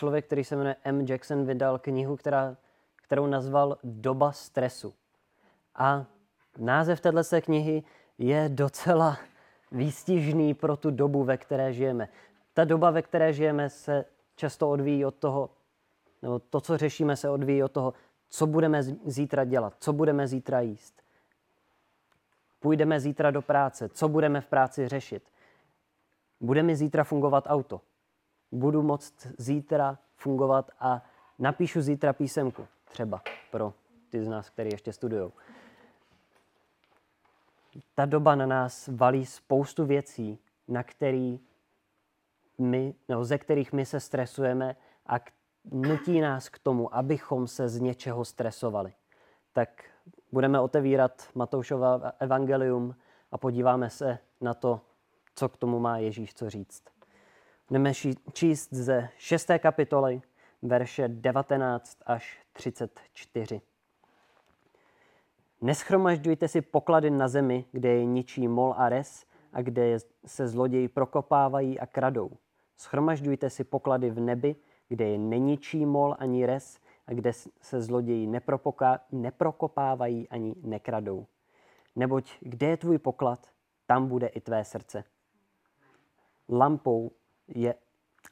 člověk, který se jmenuje M. Jackson, vydal knihu, kterou nazval Doba stresu. A název této knihy je docela výstižný pro tu dobu, ve které žijeme. Ta doba, ve které žijeme, se často odvíjí od toho, nebo to, co řešíme, se odvíjí od toho, co budeme zítra dělat, co budeme zítra jíst. Půjdeme zítra do práce, co budeme v práci řešit. Bude mi zítra fungovat auto. Budu moct zítra fungovat a napíšu zítra písemku. Třeba pro ty z nás, kteří ještě studujou. Ta doba na nás valí spoustu věcí, ze kterých my se stresujeme a nutí nás k tomu, abychom se z něčeho stresovali. Tak budeme otevírat Matoušova evangelium a podíváme se na to, co k tomu má Ježíš co říct. Budeme číst ze 6. kapitoly, verše 19 až 34. Neschromažďujte si poklady na zemi, kde je ničí mol a res a kde se zloději prokopávají a kradou. Schromažďujte si poklady v nebi, kde je neničí mol ani res a kde se zloději neprokopávají ani nekradou. Neboť kde je tvůj poklad, tam bude i tvé srdce.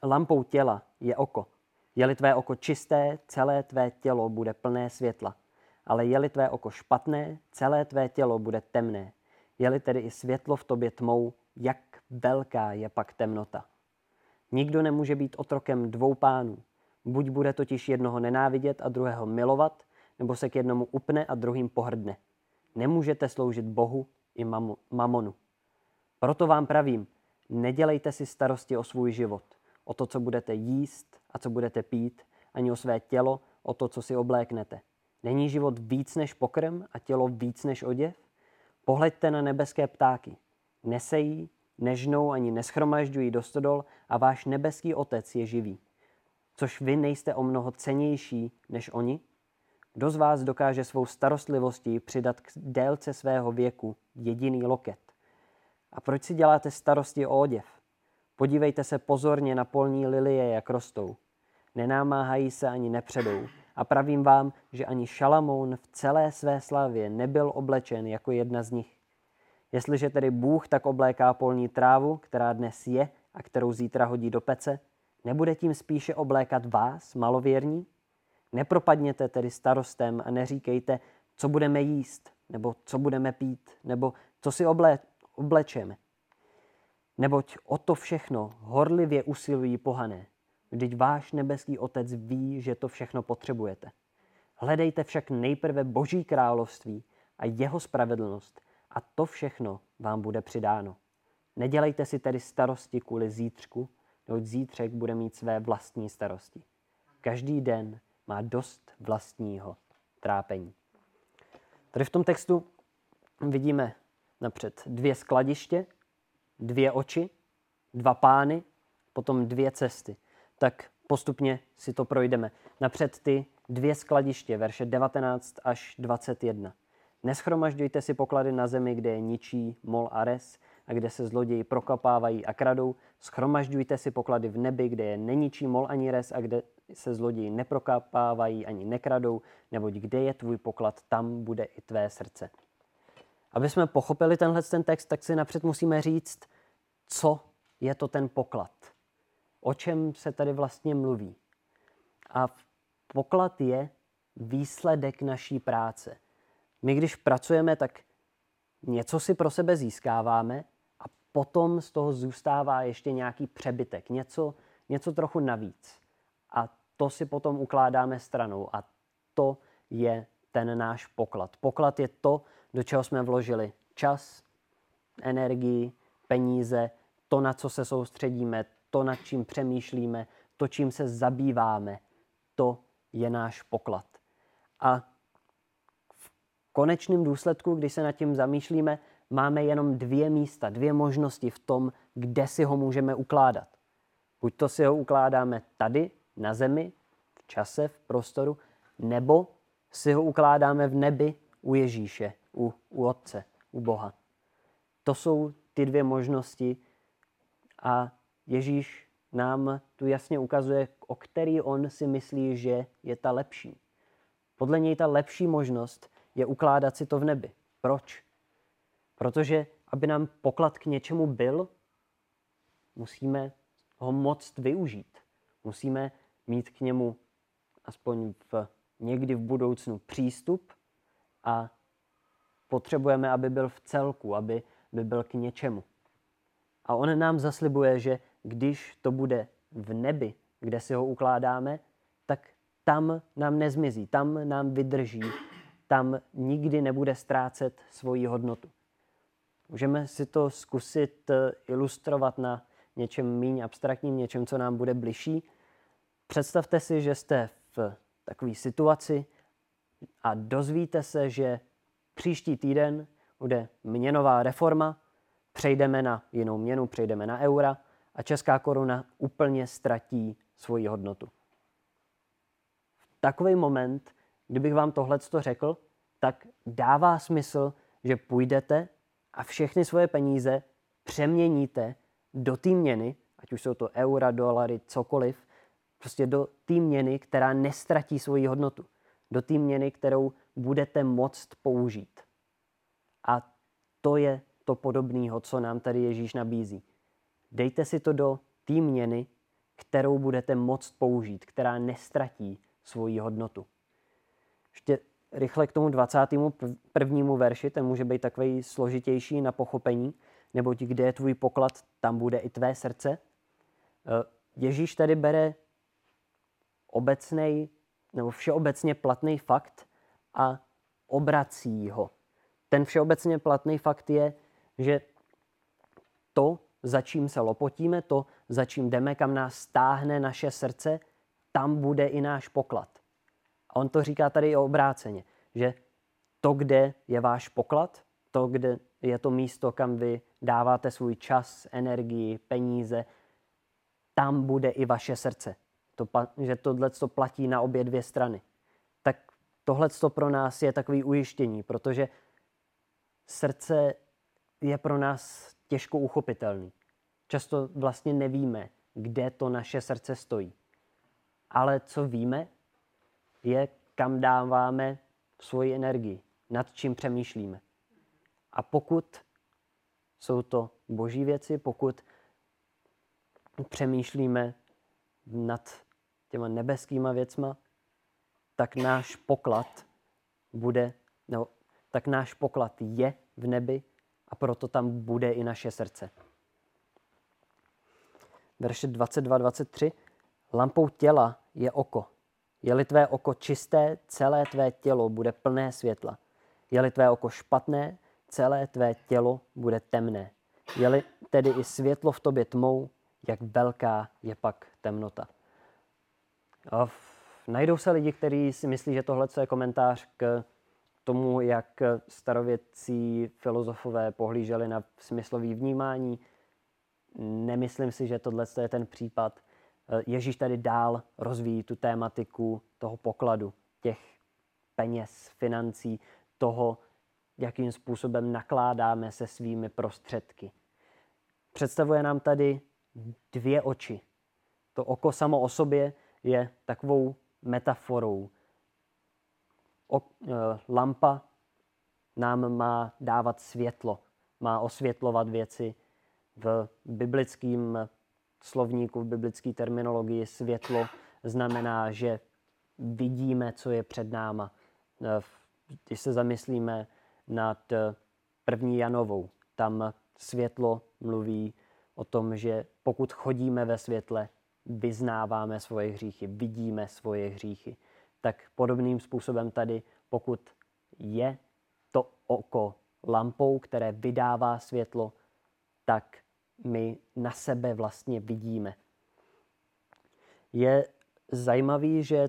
Lampou těla je oko. Je-li tvé oko čisté, celé tvé tělo bude plné světla. Ale je-li tvé oko špatné, celé tvé tělo bude temné. Je-li tedy i světlo v tobě tmou, jak velká je pak temnota. Nikdo nemůže být otrokem dvou pánů. Buď bude totiž jednoho nenávidět a druhého milovat, nebo se k jednomu upne a druhým pohrdne. Nemůžete sloužit Bohu i mamonu. Proto vám pravím, nedělejte si starosti o svůj život, o to, co budete jíst a co budete pít, ani o své tělo, o to, co si obléknete. Není život víc než pokrm a tělo víc než oděv? Pohleďte na nebeské ptáky. Nesejí, nežnou ani neschromažďují do stodol a váš nebeský otec je živý. Což vy nejste o mnoho cennější než oni? Kdo z vás dokáže svou starostlivostí přidat k délce svého věku jediný loket? A proč si děláte starosti o oděv? Podívejte se pozorně na polní lilie, jak rostou. Nenámáhají se ani nepředou. A pravím vám, že ani Šalamoun v celé své slavě nebyl oblečen jako jedna z nich. Jestliže tedy Bůh tak obléká polní trávu, která dnes je a kterou zítra hodí do pece, nebude tím spíše oblékat vás, malověrní? Nepropadněte tedy starostem a neříkejte, co budeme jíst, nebo co budeme pít, nebo co si oblečeme. Neboť o to všechno horlivě usilují pohané. Vždyť váš nebeský otec ví, že to všechno potřebujete. Hledejte však nejprve Boží království a jeho spravedlnost a to všechno vám bude přidáno. Nedělejte si tedy starosti kvůli zítřku, neboť zítřek bude mít své vlastní starosti. Každý den má dost vlastního trápení. Tady v tom textu vidíme napřed 2 skladiště, 2 oči, 2 pány, potom 2 cesty. Tak postupně si to projdeme. Napřed ty 2 skladiště, verše 19 až 21. Neschromažďujte si poklady na zemi, kde je ničí mol a res a kde se zloději prokopávají a kradou. Schromažďujte si poklady v nebi, kde je neničí mol ani res a kde se zloději neprokopávají ani nekradou, neboť kde je tvůj poklad, tam bude i tvé srdce. Aby jsme pochopili ten text, tak si napřed musíme říct, co je to ten poklad. O čem se tady vlastně mluví. A poklad je výsledek naší práce. My, když pracujeme, tak něco si pro sebe získáváme a potom z toho zůstává ještě nějaký přebytek, něco trochu navíc. A to si potom ukládáme stranou a to je ten náš poklad. Poklad je to, do čeho jsme vložili čas, energii, peníze, to, na co se soustředíme, to, nad čím přemýšlíme, to, čím se zabýváme, to je náš poklad. A v konečném důsledku, když se nad tím zamýšlíme, máme jenom 2 místa, 2 možnosti v tom, kde si ho můžeme ukládat. Buď to si ho ukládáme tady, na zemi, v čase, v prostoru, nebo si ho ukládáme v nebi u Ježíše, u Otce, u Boha. To jsou ty 2 možnosti a Ježíš nám tu jasně ukazuje, o který on si myslí, že je ta lepší. Podle něj ta lepší možnost je ukládat si to v nebi. Proč? Protože, aby nám poklad k něčemu byl, musíme ho moct využít. Musíme mít k němu aspoň někdy v budoucnu přístup a potřebujeme, aby byl v celku, aby byl k něčemu. A on nám zaslibuje, že když to bude v nebi, kde si ho ukládáme, tak tam nám nezmizí, tam nám vydrží, tam nikdy nebude ztrácet svoji hodnotu. Můžeme si to zkusit ilustrovat na něčem míň abstraktním, něčem, co nám bude bližší. Představte si, že jste v takové situaci a dozvíte se, že příští týden bude měnová reforma, přejdeme na jinou měnu, přejdeme na eura a česká koruna úplně ztratí svoji hodnotu. V takový moment, kdybych vám tohleto řekl, tak dává smysl, že půjdete a všechny svoje peníze přeměníte do té měny, ať už jsou to eura, dolary, cokoliv, prostě do té měny, která nestratí svoji hodnotu. Do té měny, kterou budete moct použít. A to je to podobného, co nám tady Ježíš nabízí. Dejte si to do té měny, kterou budete moct použít, která nestratí svoji hodnotu. Ještě rychle k tomu 21. verši, ten může být takový složitější na pochopení, neboť kde je tvůj poklad, tam bude i tvé srdce. Ježíš tady bere obecnej nebo všeobecně platný fakt a obrací ho. Ten všeobecně platný fakt je, že to, za čím se lopotíme, to, za čím jdeme, kam nás táhne naše srdce, tam bude i náš poklad. A on to říká tady i obráceně, že to, kde je váš poklad, to, kde je to místo, kam vy dáváte svůj čas, energii, peníze, tam bude i vaše srdce. Že tohleto platí na obě dvě strany. Tak tohleto pro nás je takový ujištění, protože srdce je pro nás těžko uchopitelný. Často vlastně nevíme, kde to naše srdce stojí. Ale co víme, je, kam dáváme svoji energii, nad čím přemýšlíme. A pokud jsou to boží věci, pokud přemýšlíme nad těma nebeskýma věcma, tak náš poklad bude, nebo tak náš poklad je v nebi a proto tam bude i naše srdce. Verše 22-23. Lampou těla je oko. Je-li tvé oko čisté, celé tvé tělo bude plné světla. Je-li tvé oko špatné, celé tvé tělo bude temné. Je-li tedy i světlo v tobě tmou, jak velká je pak temnota. Najdou se lidi, kteří si myslí, že tohle je komentář k tomu, jak starověcí filozofové pohlíželi na smyslový vnímání. Nemyslím si, že tohle je ten případ. Ježíš tady dál rozvíjí tu tématiku toho pokladu, těch peněz, financí, toho, jakým způsobem nakládáme se svými prostředky. Představuje nám tady dvě oči. To oko samo o sobě je takovou metaforou. Lampa nám má dávat světlo, má osvětlovat věci. V biblickém slovníku, v biblické terminologii světlo znamená, že vidíme, co je před náma. Když se zamyslíme nad 1. Janovou, tam světlo mluví o tom, že pokud chodíme ve světle, vyznáváme svoje hříchy, vidíme svoje hříchy. Tak podobným způsobem tady, pokud je to oko lampou, které vydává světlo, tak my na sebe vlastně vidíme. Je zajímavý, že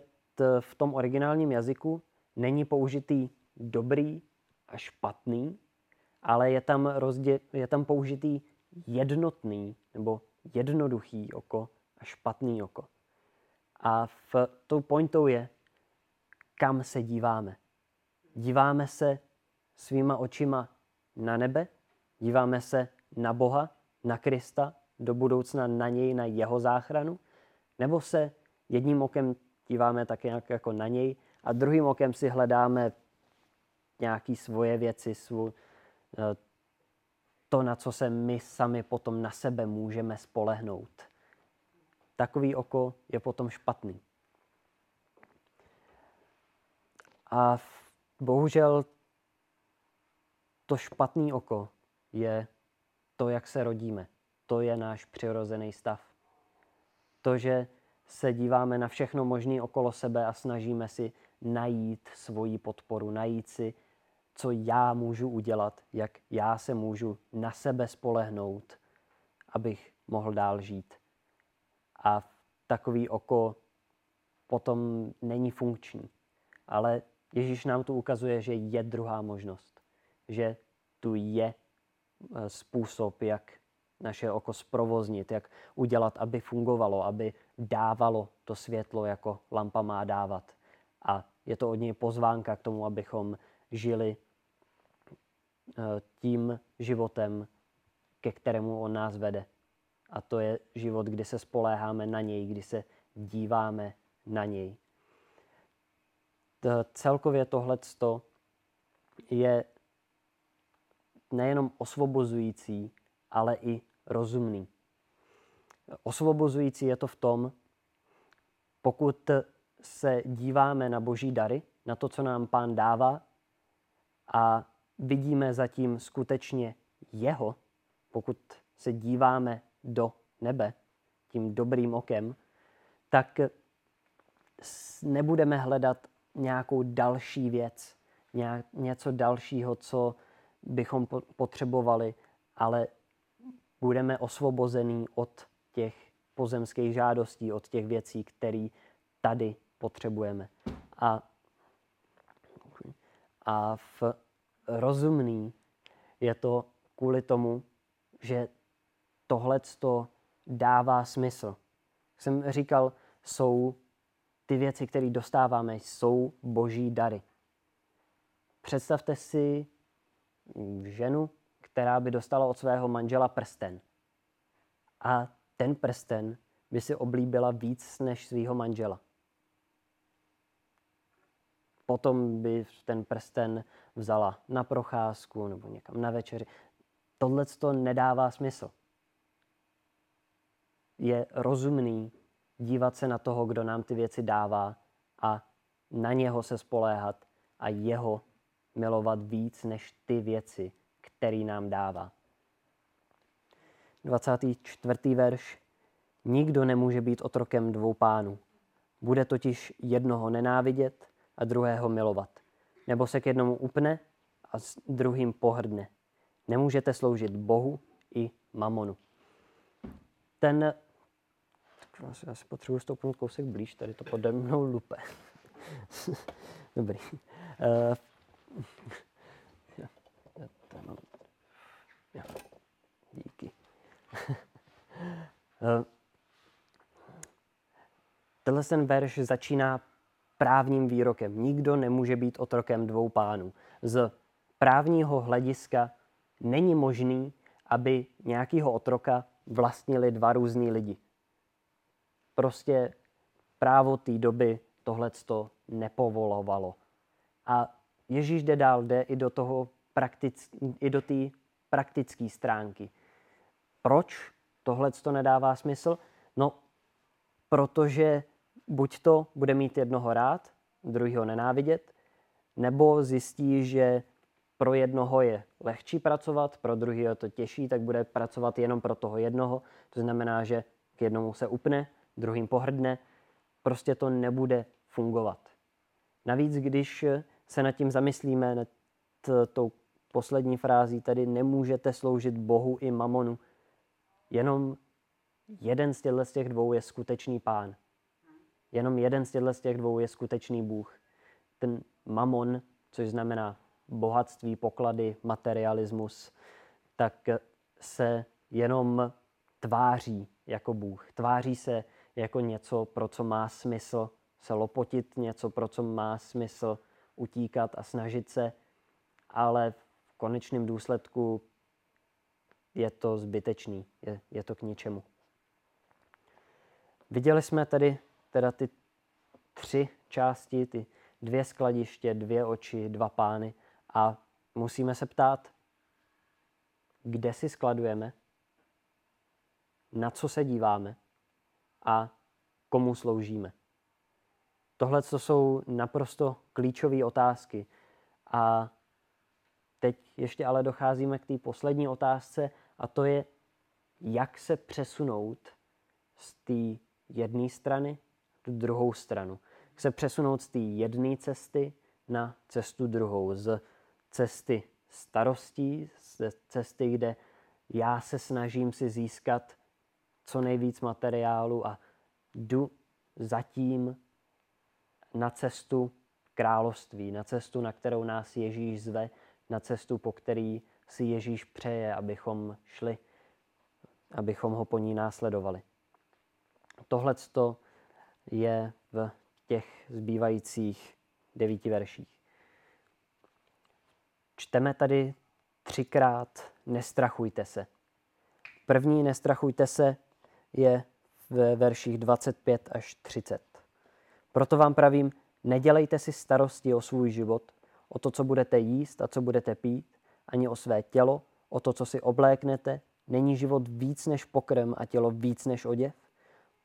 v tom originálním jazyku není použitý dobrý a špatný, ale je tam použitý jednotný nebo jednoduchý oko a špatný oko. A tou pointou je, kam se díváme. Díváme se svýma očima na nebe, díváme se na Boha, na Krista, do budoucna na něj, na jeho záchranu? Nebo se jedním okem díváme tak nějak jako na něj a druhým okem si hledáme nějaké svoje věci, to, na co se my sami potom na sebe můžeme spolehnout. Takový oko je potom špatný. A bohužel to špatné oko je to, jak se rodíme. To je náš přirozený stav. To, že se díváme na všechno možné okolo sebe a snažíme si najít svoji podporu, najít si, co já můžu udělat, jak já se můžu na sebe spolehnout, abych mohl dál žít. A takový oko potom není funkční. Ale Ježíš nám tu ukazuje, že je druhá možnost. Že tu je způsob, jak naše oko zprovoznit, jak udělat, aby fungovalo, aby dávalo to světlo, jako lampa má dávat. A je to od něj pozvánka k tomu, abychom žili tím životem, ke kterému on nás vede. A to je život, kdy se spoléháme na něj, kdy se díváme na něj. Celkově tohleto je nejenom osvobozující, ale i rozumný. Osvobozující je to v tom, pokud se díváme na boží dary, na to, co nám Pán dává, a vidíme zatím skutečně jeho, pokud se díváme do nebe tím dobrým okem, tak nebudeme hledat nějakou další věc, něco dalšího, co bychom potřebovali, ale budeme osvobození od těch pozemských žádostí, od těch věcí, které tady potřebujeme. A v rozumný je to kvůli tomu, že tohleto dává smysl. Jak jsem říkal, jsou ty věci, které dostáváme, jsou boží dary. Představte si ženu, která by dostala od svého manžela prsten. A ten prsten by si oblíbila víc než svého manžela. Potom by ten prsten vzala na procházku nebo někam na večeři. Tohleto nedává smysl. Je rozumný dívat se na toho, kdo nám ty věci dává, a na něho se spoléhat a jeho milovat víc než ty věci, který nám dává. 24. verš. Nikdo nemůže být otrokem dvou pánů. Bude totiž jednoho nenávidět a druhého milovat. Nebo se k jednomu upne a s druhým pohrdne. Nemůžete sloužit Bohu i mamonu. Já si potřebuji stoupnout kousek blíž, tady to pode mnou lupe. Dobrý. Díky. Tenhle ten verš začíná právním výrokem. Nikdo nemůže být otrokem dvou pánů. Z právního hlediska není možný, aby nějakého otroka vlastnili dva různý lidi. Prostě právo té doby tohleto nepovolovalo. A Ježíš jde dál, jde i do toho i do té praktické stránky. Proč tohleto nedává smysl? No, protože buď to bude mít jednoho rád, druhýho nenávidět, nebo zjistí, že pro jednoho je lehčí pracovat, pro druhýho to těžší, tak bude pracovat jenom pro toho jednoho. To znamená, že k jednomu se upne, druhým pohrdne. Prostě to nebude fungovat. Navíc, když se nad tím zamyslíme, nad tou poslední frází, tady nemůžete sloužit Bohu i mamonu. Jenom jeden z těch dvou je skutečný pán. Jenom jeden z těch dvou je skutečný Bůh. Ten mamon, což znamená bohatství, poklady, materialismus, tak se jenom tváří jako Bůh. Tváří se jako něco, pro co má smysl se lopotit, něco, pro co má smysl utíkat a snažit se, ale v konečném důsledku je to zbytečný, je to k ničemu. Viděli jsme tady teda ty tři části, ty dvě skladiště, dvě oči, dva pány a musíme se ptát, kde si skladujeme, na co se díváme a komu sloužíme. Tohle jsou naprosto klíčové otázky. A teď ještě ale docházíme k té poslední otázce a to je, jak se přesunout z té jedné strany do druhou stranu. Jak se přesunout z té jedné cesty na cestu druhou. Z cesty starostí, z cesty, kde já se snažím si získat co nejvíc materiálu a jdu zatím na cestu království, na cestu, na kterou nás Ježíš zve, na cestu, po který si Ježíš přeje, abychom šli, abychom ho po ní následovali. Tohleto je v těch zbývajících 9 verších. Čteme tady 3krát nestrachujte se. První nestrachujte se je ve verších 25 až 30. Proto vám pravím, nedělejte si starosti o svůj život, o to, co budete jíst a co budete pít, ani o své tělo, o to, co si obléknete. Není život víc než pokrm a tělo víc než oděv?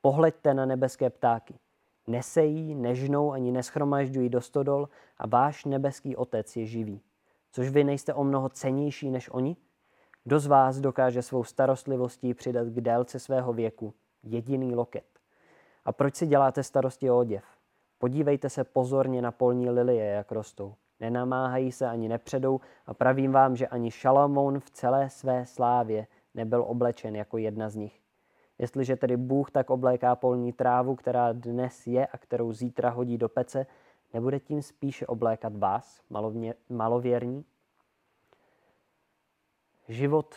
Pohleďte na nebeské ptáky. Nesejí, nežnou ani neschromažďují do stodol a váš nebeský otec je živý. Což vy nejste o mnoho cennější než oni? Kdo z vás dokáže svou starostlivostí přidat k délce svého věku jediný loket? A proč si děláte starosti o oděv? Podívejte se pozorně na polní lilie, jak rostou. Nenamáhají se ani nepředou a pravím vám, že ani Šalomoun v celé své slávě nebyl oblečen jako jedna z nich. Jestliže tedy Bůh tak obléká polní trávu, která dnes je a kterou zítra hodí do pece, nebude tím spíše oblékat vás, malověrní? Život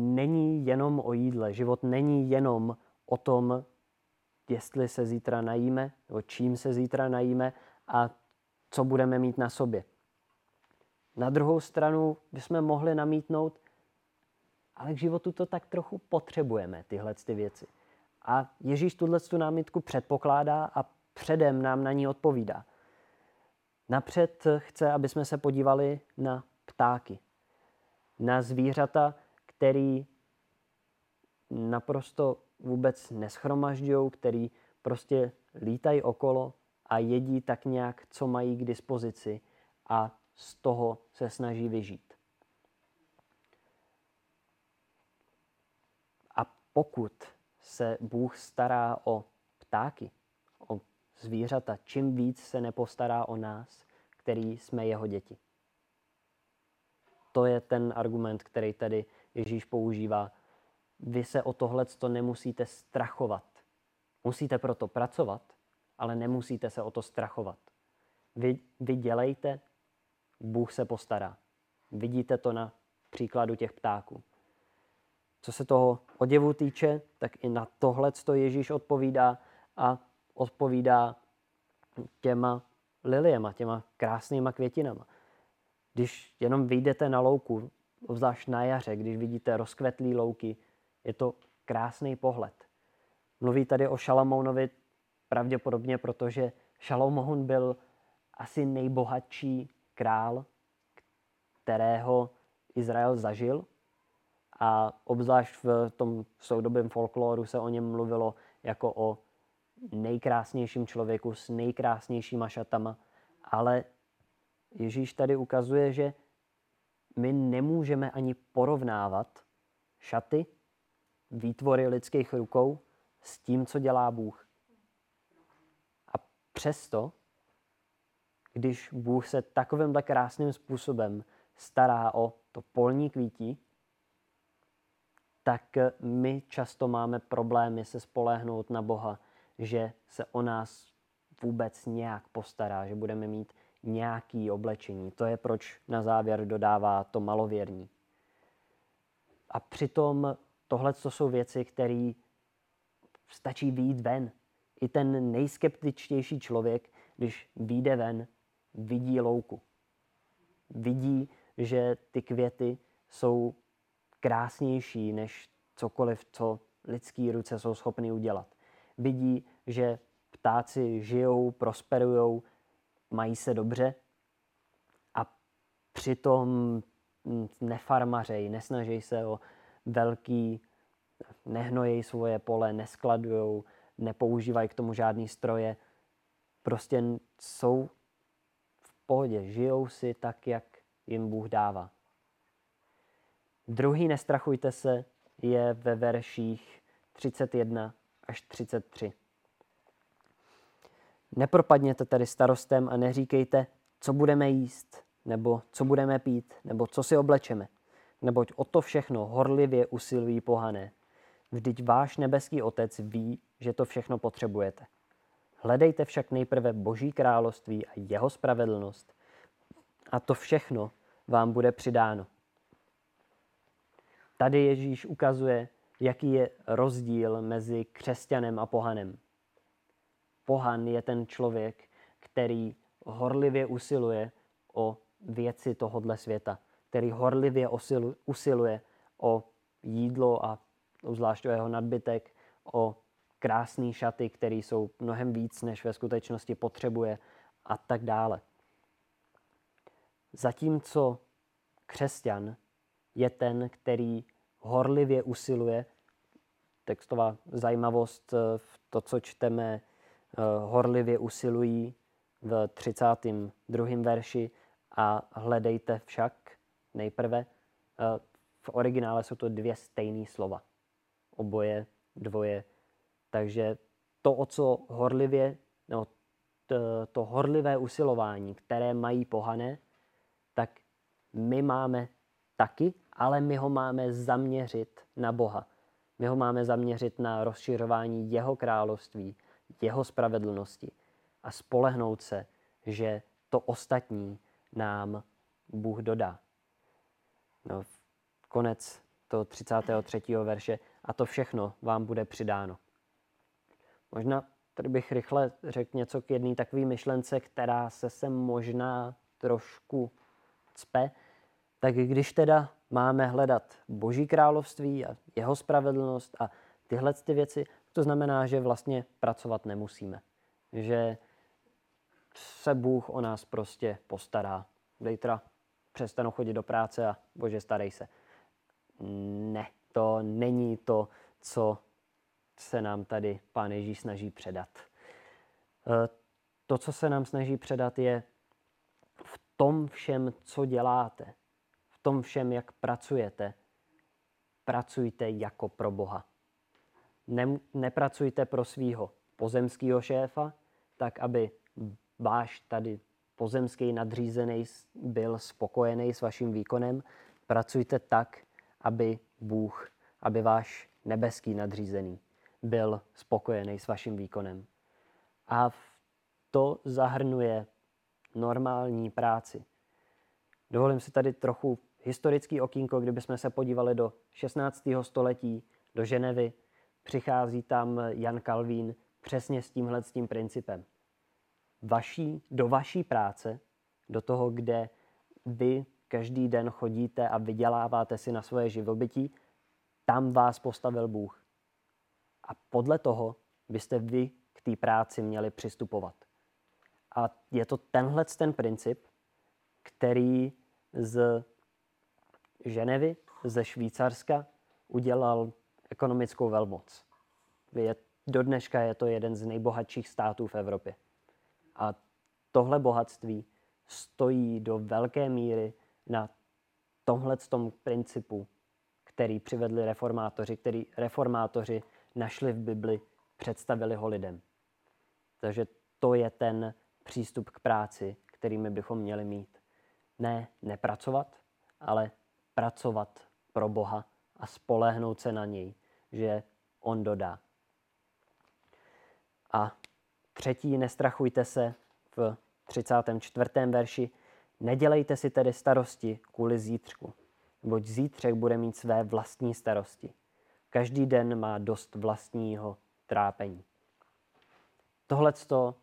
není jenom o jídle, život není jenom o tom, jestli se zítra najíme, nebo čím se zítra najíme a co budeme mít na sobě. Na druhou stranu bychom mohli namítnout, ale k životu to tak trochu potřebujeme, tyhle ty věci. A Ježíš tuto námitku předpokládá a předem nám na ní odpovídá. Napřed chce, aby jsme se podívali na ptáky, na zvířata, který naprosto vůbec neschromažďují, který prostě lítají okolo a jedí tak nějak, co mají k dispozici a z toho se snaží vyžít. A pokud se Bůh stará o ptáky, o zvířata, čím víc se nepostará o nás, který jsme jeho děti. To je ten argument, který tady Ježíš používá. Vy se o tohleto nemusíte strachovat. Musíte proto pracovat, ale nemusíte se o to strachovat. Vy dělejte, Bůh se postará. Vidíte to na příkladu těch ptáků. Co se toho oděvu týče, tak i na tohleto Ježíš odpovídá a odpovídá těma liliema, těma krásnýma květinama. Když jenom vyjdete na louku, obzvlášť na jaře, když vidíte rozkvetlý louky, je to krásný pohled. Mluví tady o Šalamounovi pravděpodobně, protože Šalomoun byl asi nejbohatší král, kterého Izrael zažil. A obzvlášť v tom soudobém folkloru se o něm mluvilo jako o nejkrásnějším člověku s nejkrásnějšíma šatama. Ale Ježíš tady ukazuje, že my nemůžeme ani porovnávat šaty, výtvory lidských rukou s tím, co dělá Bůh. A přesto, když Bůh se takovýmhle krásným způsobem stará o to polní kvítí, tak my často máme problémy se spoléhnout na Boha, že se o nás vůbec nějak postará, že budeme mít nějaké oblečení. To je, proč na závěr dodává to malověrní. A přitom tohle jsou věci, které stačí vyjít ven. I ten nejskeptičtější člověk, když vyjde ven, vidí louku. Vidí, že ty květy jsou krásnější než cokoliv, co lidské ruce jsou schopny udělat. Vidí, že ptáci žijou, prosperujou, mají se dobře a přitom nefarmařejí, nesnaží se o velký, nehnojí svoje pole, neskladujou, nepoužívají k tomu žádný stroje. Prostě jsou v pohodě, žijou si tak, jak jim Bůh dává. Druhý nestrachujte se je ve verších 31 až 33. Nepropadněte tedy starostem a neříkejte, co budeme jíst, nebo co budeme pít, nebo co si oblečeme, neboť o to všechno horlivě usilují pohané. Vždyť váš nebeský Otec ví, že to všechno potřebujete. Hledejte však nejprve Boží království a jeho spravedlnost a to všechno vám bude přidáno. Tady Ježíš ukazuje, jaký je rozdíl mezi křesťanem a pohanem. Pohan je ten člověk, který horlivě usiluje o věci tohodle světa, který horlivě usiluje o jídlo a zvlášť o jeho nadbytek, o krásné šaty, které jsou mnohem víc, než ve skutečnosti potřebuje a tak dále. Zatímco křesťan je ten, který horlivě usiluje, textová zajímavost, to, co čteme, horlivě usilují v 32. verši a hledejte však nejprve. V originále jsou to dvě stejné slova. Oboje, dvoje. Takže to, o co horlivě, no, to horlivé usilování, které mají pohané, tak my máme taky, ale my ho máme zaměřit na Boha. My ho máme zaměřit na rozšiřování jeho království, jeho spravedlnosti a spolehnout se, že to ostatní nám Bůh dodá. No, konec toho 33. verše. A to všechno vám bude přidáno. Možná tady bych rychle řekl něco k jedné takové myšlence, která se sem možná trošku cpe. Tak když teda máme hledat Boží království a jeho spravedlnost a tyhle ty věci, to znamená, že vlastně pracovat nemusíme. Že se Bůh o nás prostě postará. Zítra přestanu chodit do práce a Bože, starej se. Ne, to není to, co se nám tady Pán Ježíš snaží předat. To, co se nám snaží předat, je v tom všem, co děláte, v tom všem, jak pracujete, pracujte jako pro Boha. Nepracujte pro svýho pozemského šéfa, tak aby váš tady pozemský nadřízený byl spokojený s vaším výkonem. Pracujte tak, aby Bůh, aby váš nebeský nadřízený byl spokojený s vaším výkonem. A to zahrnuje normální práci. Dovolím si tady trochu historický okýnko, kdybychom se podívali do 16. století, do Ženevy. Přichází tam Jan Kalvín přesně s tímhletím principem. Do vaší práce, do toho, kde vy každý den chodíte a vyděláváte si na svoje živobytí, tam vás postavil Bůh. A podle toho byste vy k té práci měli přistupovat. A je to tenhlec ten princip, který z Ženevy, ze Švýcarska, udělal ekonomickou velmoc. Dodneška je to jeden z nejbohatších států v Evropě. A tohle bohatství stojí do velké míry na tomhletom principu, který přivedli reformátoři, který reformátoři našli v Bibli, představili ho lidem. Takže to je ten přístup k práci, který my bychom měli mít. Ne nepracovat, ale pracovat pro Boha a spolehnout se na něj, že on dodá. A třetí, nestrachujte se v 34. verši. Nedělejte si tedy starosti kvůli zítřku, neboť zítřek bude mít své vlastní starosti. Každý den má dost vlastního trápení. Tohleto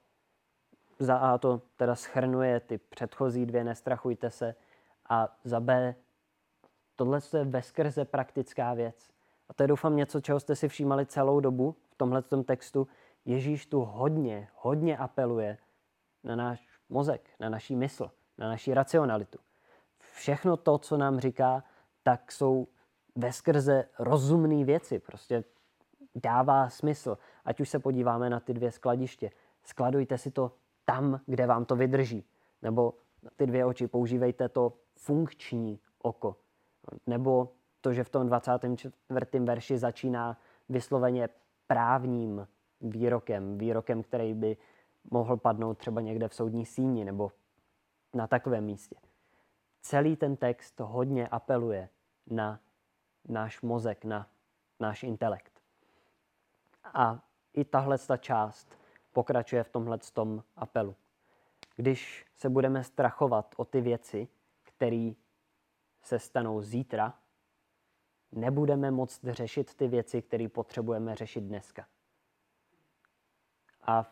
za A to teda schrnuje ty předchozí dvě, nestrachujte se, a za B Tohle je veskrze praktická věc. A to je, doufám, něco, čeho jste si všímali celou dobu v tomhletom textu. Ježíš tu hodně apeluje na náš mozek, na naší mysl, na naší racionalitu. Všechno to, co nám říká, tak jsou veskrze rozumné věci. Prostě dává smysl. Ať už se podíváme na ty dvě skladiště. Skladujte si to tam, kde vám to vydrží. Nebo ty dvě oči, používejte to funkční oko. Nebo to, že v tom 24. verši začíná vysloveně právním výrokem, který by mohl padnout třeba někde v soudní síni nebo na takovém místě. Celý ten text hodně apeluje na náš mozek, na náš intelekt. A i tahle část pokračuje v tomhletom apelu. Když se budeme strachovat o ty věci, které se stanou zítra, nebudeme moct řešit ty věci, které potřebujeme řešit dneska. A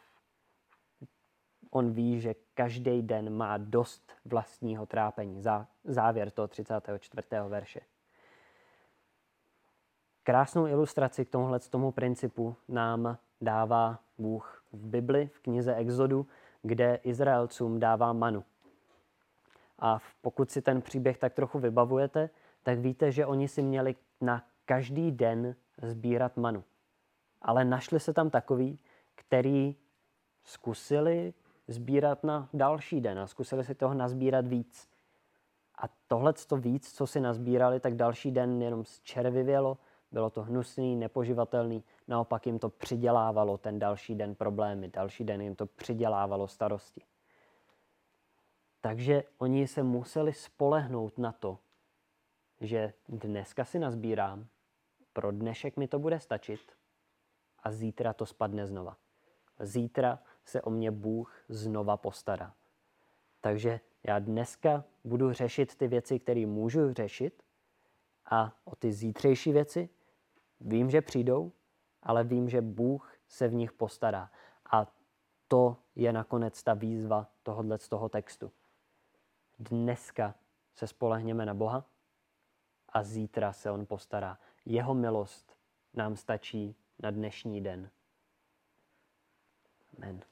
on ví, že každý den má dost vlastního trápení. Závěr toho 34. verše. Krásnou ilustraci k tomu principu nám dává Bůh v Bibli, v knize Exodu, kde Izraelcům dává manu. A pokud si ten příběh tak trochu vybavujete, tak víte, že oni si měli na každý den sbírat manu. Ale našli se tam takový, který zkusili sbírat na další den a zkusili si toho nazbírat víc. A tohleto víc, co si nazbírali, tak další den jenom zčervivělo, bylo to hnusný, nepoživatelný, naopak jim to přidělávalo ten další den problémy, další den jim to přidělávalo starosti. Takže oni se museli spolehnout na to, že dneska si nazbírám, pro dnešek mi to bude stačit a zítra to spadne znova. Zítra se o mě Bůh znova postará. Takže já dneska budu řešit ty věci, které můžu řešit, a o ty zítřejší věci vím, že přijdou, ale vím, že Bůh se v nich postará. A to je nakonec ta výzva z toho textu. Dneska se spolehněme na Boha a zítra se on postará. Jeho milost nám stačí na dnešní den. Amen.